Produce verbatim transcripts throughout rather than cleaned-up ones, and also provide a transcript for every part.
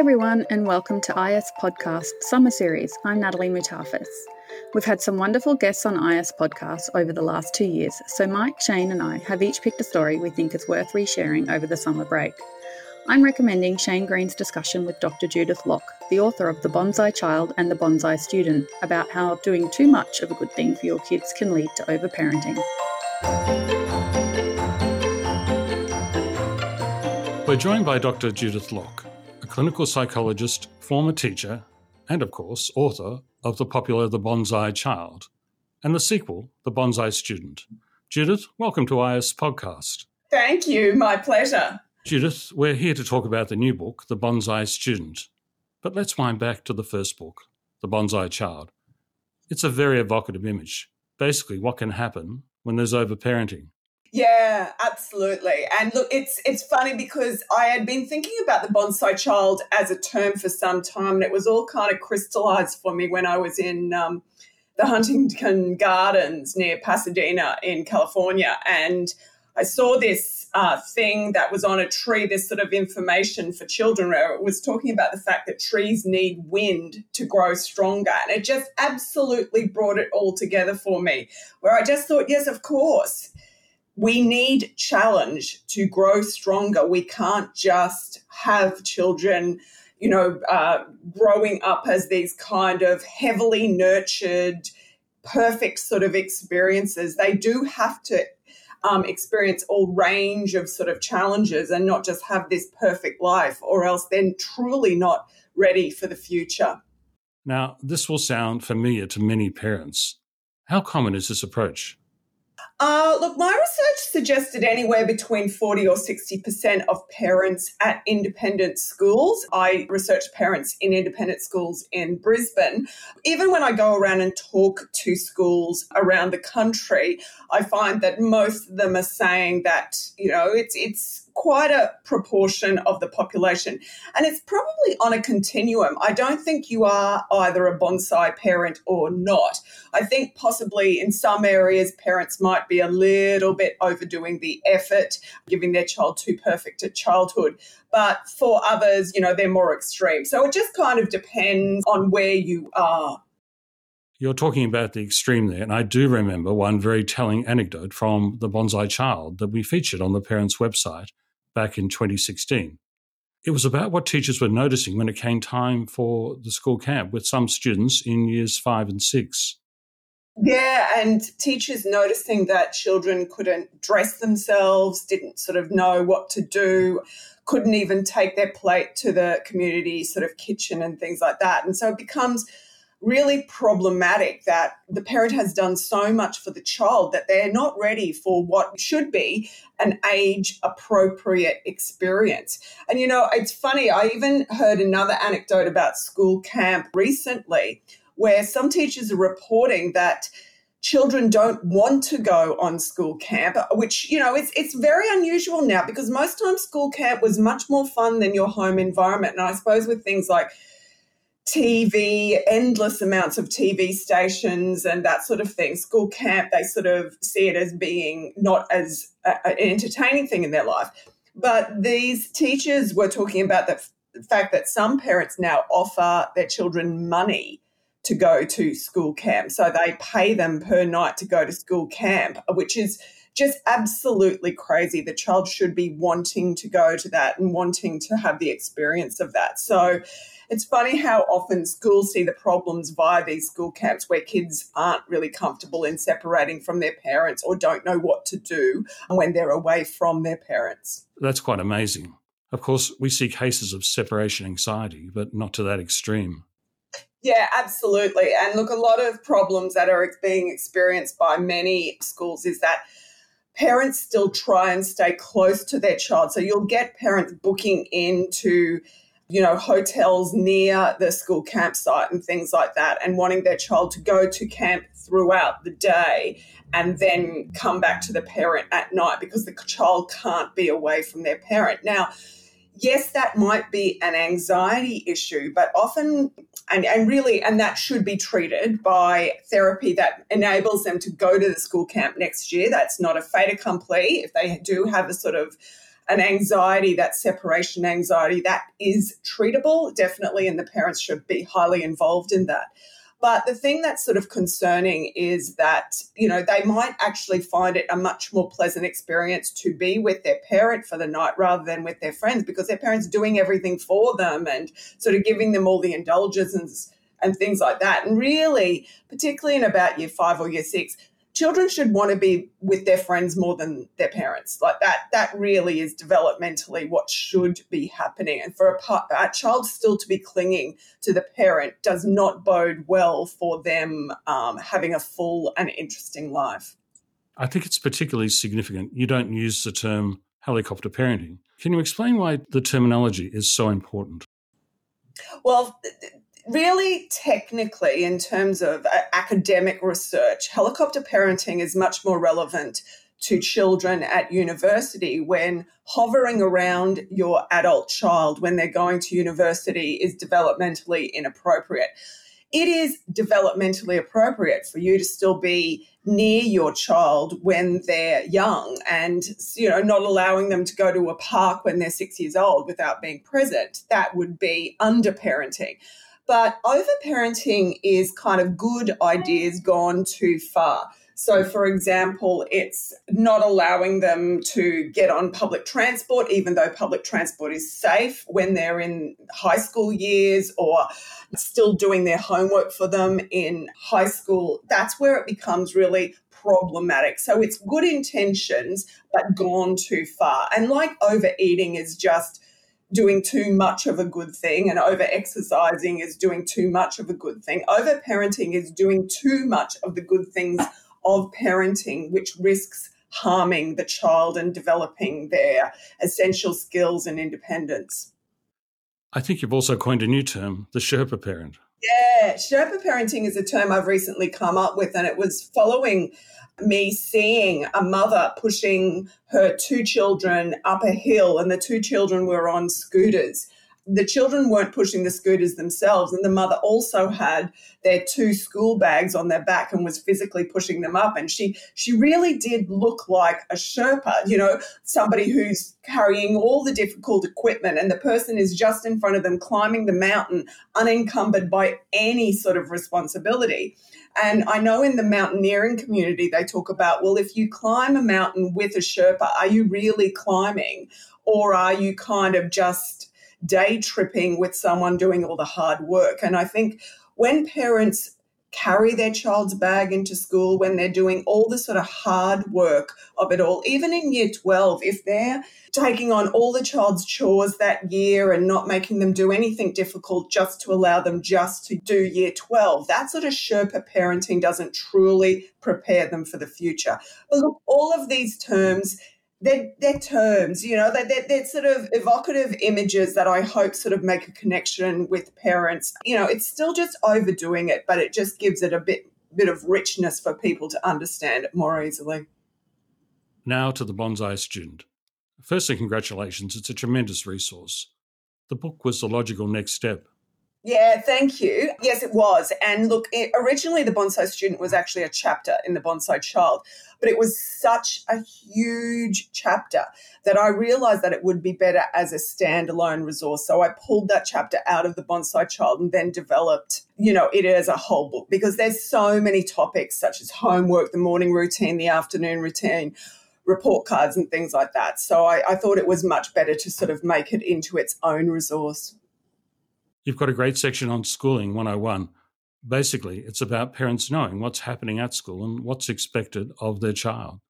everyone, and welcome to I S Podcast Summer Series. I'm Natalie Mutafis. We've had some wonderful guests on I S Podcast over the last two years, so Mike, Shane and I have each picked a story we think is worth resharing over the summer break. I'm recommending Shane Green's discussion with Doctor Judith Locke, the author of The Bonsai Child and The Bonsai Student, about how doing too much of a good thing for your kids can lead to overparenting. We're joined by Doctor Judith Locke, a clinical psychologist, former teacher, and of course, author of the popular The Bonsai Child and the sequel, The Bonsai Student. Judith, welcome to I S Podcast. Thank you. My pleasure. Judith, we're here to talk about the new book, The Bonsai Student, but let's wind back to the first book, The Bonsai Child. It's a very evocative image. Basically, what can happen when there's overparenting? Yeah, absolutely. And look, it's it's funny because I had been thinking about the Bonsai Child as a term for some time, and it was all kind of crystallised for me when I was in um, the Huntington Gardens near Pasadena in California, and I saw this uh, thing that was on a tree, this sort of information for children where it was talking about the fact that trees need wind to grow stronger. And it just absolutely brought it all together for me, where I just thought, yes, of course, we need challenge to grow stronger. We can't just have children, you know, uh, growing up as these kind of heavily nurtured, perfect sort of experiences. They do have to Um, experience all range of sort of challenges and not just have this perfect life, or else they're truly not ready for the future. Now, this will sound familiar to many parents. How common is this approach? Uh, look, my research suggested anywhere between forty or sixty percent of parents at independent schools. I researched parents in independent schools in Brisbane. Even when I go around and talk to schools around the country, I find that most of them are saying that, you know, it's it's quite a proportion of the population. And it's probably on a continuum. I don't think you are either a bonsai parent or not. I think possibly in some areas parents might be a little bit overdoing the effort, giving their child too perfect a childhood. But for others, you know, they're more extreme. So it just kind of depends on where you are. You're talking about the extreme there, and I do remember one very telling anecdote from The Bonsai Child that we featured on the parents' website back in twenty sixteen. It was about what teachers were noticing when it came time for the school camp with some students in years five and six. Yeah, and teachers noticing that children couldn't dress themselves, didn't sort of know what to do, couldn't even take their plate to the community sort of kitchen and things like that. And so it becomes really problematic that the parent has done so much for the child that they're not ready for what should be an age-appropriate experience. And, you know, it's funny, I even heard another anecdote about school camp recently where some teachers are reporting that children don't want to go on school camp, which, you know, it's it's very unusual now because most times school camp was much more fun than your home environment. And I suppose with things like T V, endless amounts of T V stations and that sort of thing. School camp, they sort of see it as being not as a, an entertaining thing in their life. But these teachers were talking about the f- fact that some parents now offer their children money to go to school camp. So they pay them per night to go to school camp, which is just absolutely crazy. The child should be wanting to go to that and wanting to have the experience of that. So it's funny how often schools see the problems via these school camps where kids aren't really comfortable in separating from their parents or don't know what to do when they're away from their parents. That's quite amazing. Of course, we see cases of separation anxiety, but not to that extreme. Yeah, absolutely. And look, a lot of problems that are being experienced by many schools is that parents still try and stay close to their child. So you'll get parents booking into, you know, hotels near the school campsite and things like that and wanting their child to go to camp throughout the day and then come back to the parent at night because the child can't be away from their parent. Now, yes, that might be an anxiety issue, but often, and, and really, and that should be treated by therapy that enables them to go to the school camp next year. That's not a fait accompli if they do have a sort of an anxiety, that separation anxiety, that is treatable, definitely, and the parents should be highly involved in that. But the thing that's sort of concerning is that, you know, they might actually find it a much more pleasant experience to be with their parent for the night rather than with their friends, because their parents doing everything for them and sort of giving them all the indulgences and, and things like that. And really, particularly in about year five or year six, children should want to be with their friends more than their parents. Like that, that really is developmentally what should be happening. And for a, part, a child still to be clinging to the parent does not bode well for them um, having a full and interesting life. I think it's particularly significant. You don't use the term helicopter parenting. Can you explain why the terminology is so important? Well, th- Really, technically, in terms of academic research, helicopter parenting is much more relevant to children at university, when hovering around your adult child when they're going to university is developmentally inappropriate. It is developmentally appropriate for you to still be near your child when they're young and, you know, not allowing them to go to a park when they're six years old without being present. That would be underparenting. But overparenting is kind of good ideas gone too far. So, for example, it's not allowing them to get on public transport, even though public transport is safe, when they're in high school years, or still doing their homework for them in high school. That's where it becomes really problematic. So it's good intentions, but gone too far. And like overeating is just doing too much of a good thing, and over-exercising is doing too much of a good thing. Over-parenting is doing too much of the good things of parenting, which risks harming the child and developing their essential skills and independence. I think you've also coined a new term, the Sherpa parent. Yeah, Sherpa parenting is a term I've recently come up with, and it was following me seeing a mother pushing her two children up a hill, and the two children were on scooters. The children weren't pushing the scooters themselves, and the mother also had their two school bags on their back and was physically pushing them up. And she she really did look like a Sherpa, you know, somebody who's carrying all the difficult equipment, and the person is just in front of them climbing the mountain unencumbered by any sort of responsibility. And I know in the mountaineering community they talk about, well, if you climb a mountain with a Sherpa, are you really climbing, or are you kind of just day tripping with someone doing all the hard work? And I think when parents carry their child's bag into school, when they're doing all the sort of hard work of it all, even in year twelve, if they're taking on all the child's chores that year and not making them do anything difficult just to allow them just to do year twelve, that sort of Sherpa parenting doesn't truly prepare them for the future. But look, all of these terms, They're, they're terms, you know, they're, they're, they're sort of evocative images that I hope sort of make a connection with parents. You know, it's still just overdoing it, but it just gives it a bit bit of richness for people to understand it more easily. Now to The Bonsai Student. Firstly, congratulations. It's a tremendous resource. The book was the logical next step. Yeah, thank you. Yes, it was. And look, it, originally The Bonsai Student was actually a chapter in The Bonsai Child, but it was such a huge chapter that I realised that it would be better as a standalone resource. So I pulled that chapter out of The Bonsai Child and then developed, you know, it as a whole book, because there's so many topics such as homework, the morning routine, the afternoon routine, report cards and things like that. So I, I thought it was much better to sort of make it into its own resource. You've got a great section on Schooling one oh one. Basically, it's about parents knowing what's happening at school and what's expected of their child.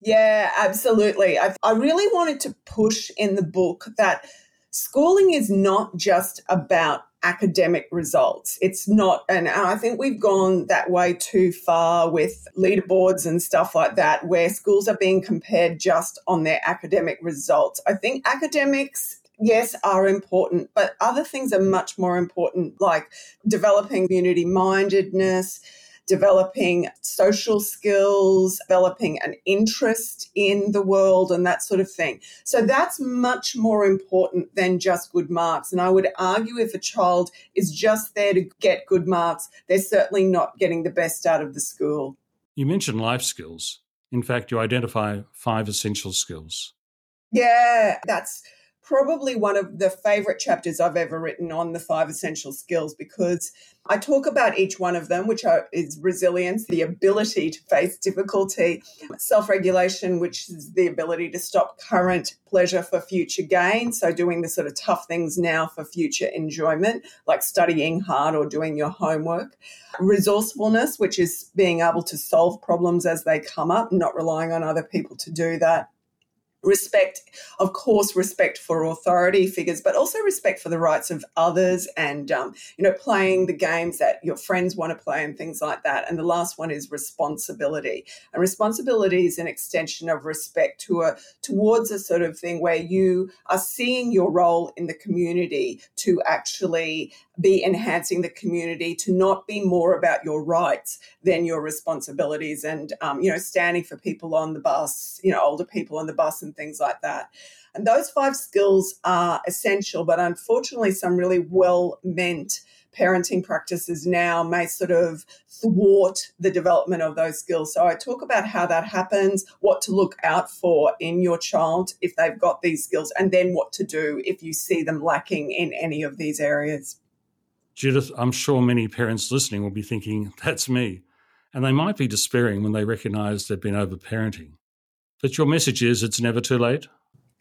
Yeah, absolutely. I, I really wanted to push in the book that schooling is not just about academic results. It's not, and I think we've gone that way too far with leaderboards and stuff like that, where schools are being compared just on their academic results. I think academics, yes, are important, but other things are much more important, like developing community-mindedness, developing social skills, developing an interest in the world and that sort of thing. So that's much more important than just good marks. And I would argue if a child is just there to get good marks, they're certainly not getting the best out of the school. You mentioned life skills. In fact, you identify five essential skills. Yeah, that's probably one of the favourite chapters I've ever written on the five essential skills, because I talk about each one of them, which are, is resilience, the ability to face difficulty, self-regulation, which is the ability to stop current pleasure for future gain, so doing the sort of tough things now for future enjoyment, like studying hard or doing your homework, resourcefulness, which is being able to solve problems as they come up, not relying on other people to do that. Respect, of course, respect for authority figures, but also respect for the rights of others and, um, you know, playing the games that your friends want to play and things like that. And the last one is responsibility. And responsibility is an extension of respect to a, towards a sort of thing where you are seeing your role in the community to actually be enhancing the community, to not be more about your rights than your responsibilities and, um, you know, standing for people on the bus, you know, older people on the bus and things like that. And those five skills are essential, but unfortunately some really well-meant parenting practices now may sort of thwart the development of those skills. So I talk about how that happens, what to look out for in your child if they've got these skills, and then what to do if you see them lacking in any of these areas. Judith, I'm sure many parents listening will be thinking, that's me. And they might be despairing when they recognise they've been overparenting. But your message is it's never too late?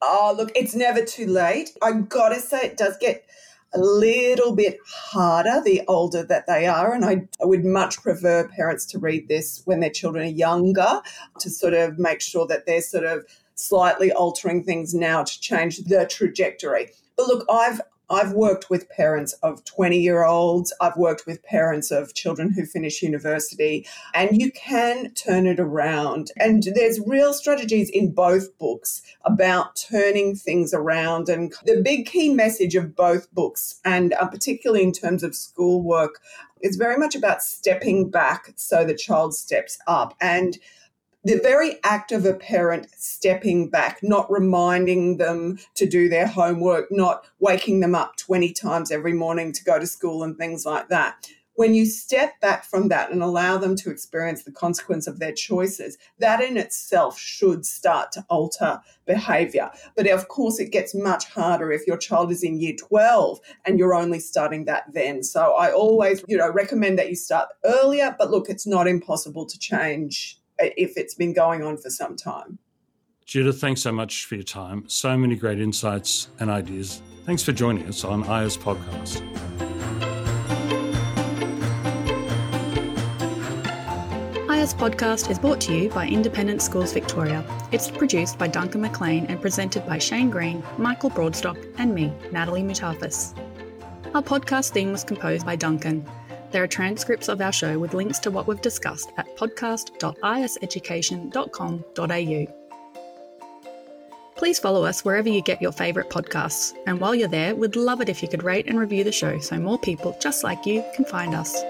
Oh, look, it's never too late. I've got to say it does get a little bit harder the older that they are. And I, I would much prefer parents to read this when their children are younger, to sort of make sure that they're sort of slightly altering things now to change the trajectory. But look, I've I've worked with parents of twenty-year-olds. I've worked with parents of children who finish university, and you can turn it around. And there's real strategies in both books about turning things around. And the big key message of both books, and uh, particularly in terms of schoolwork, is very much about stepping back so the child steps up. And the very act of a parent stepping back, not reminding them to do their homework, not waking them up twenty times every morning to go to school and things like that. When you step back from that and allow them to experience the consequence of their choices, that in itself should start to alter behaviour. But of course, it gets much harder if your child is in year twelve and you're only starting that then. So I always, you know, recommend that you start earlier, but look, it's not impossible to change if it's been going on for some time. Judith, thanks so much for your time. So many great insights and ideas. Thanks for joining us on i's Podcast. i's Podcast is brought to you by Independent Schools Victoria. It's produced by Duncan McLean and presented by Shane Green, Michael Broadstock and me, Natalie Mutafis. Our podcast theme was composed by Duncan. There are transcripts of our show with links to what we've discussed at podcast dot i s education dot com dot a u. Please follow us wherever you get your favourite podcasts. And while you're there, we'd love it if you could rate and review the show so more people just like you can find us.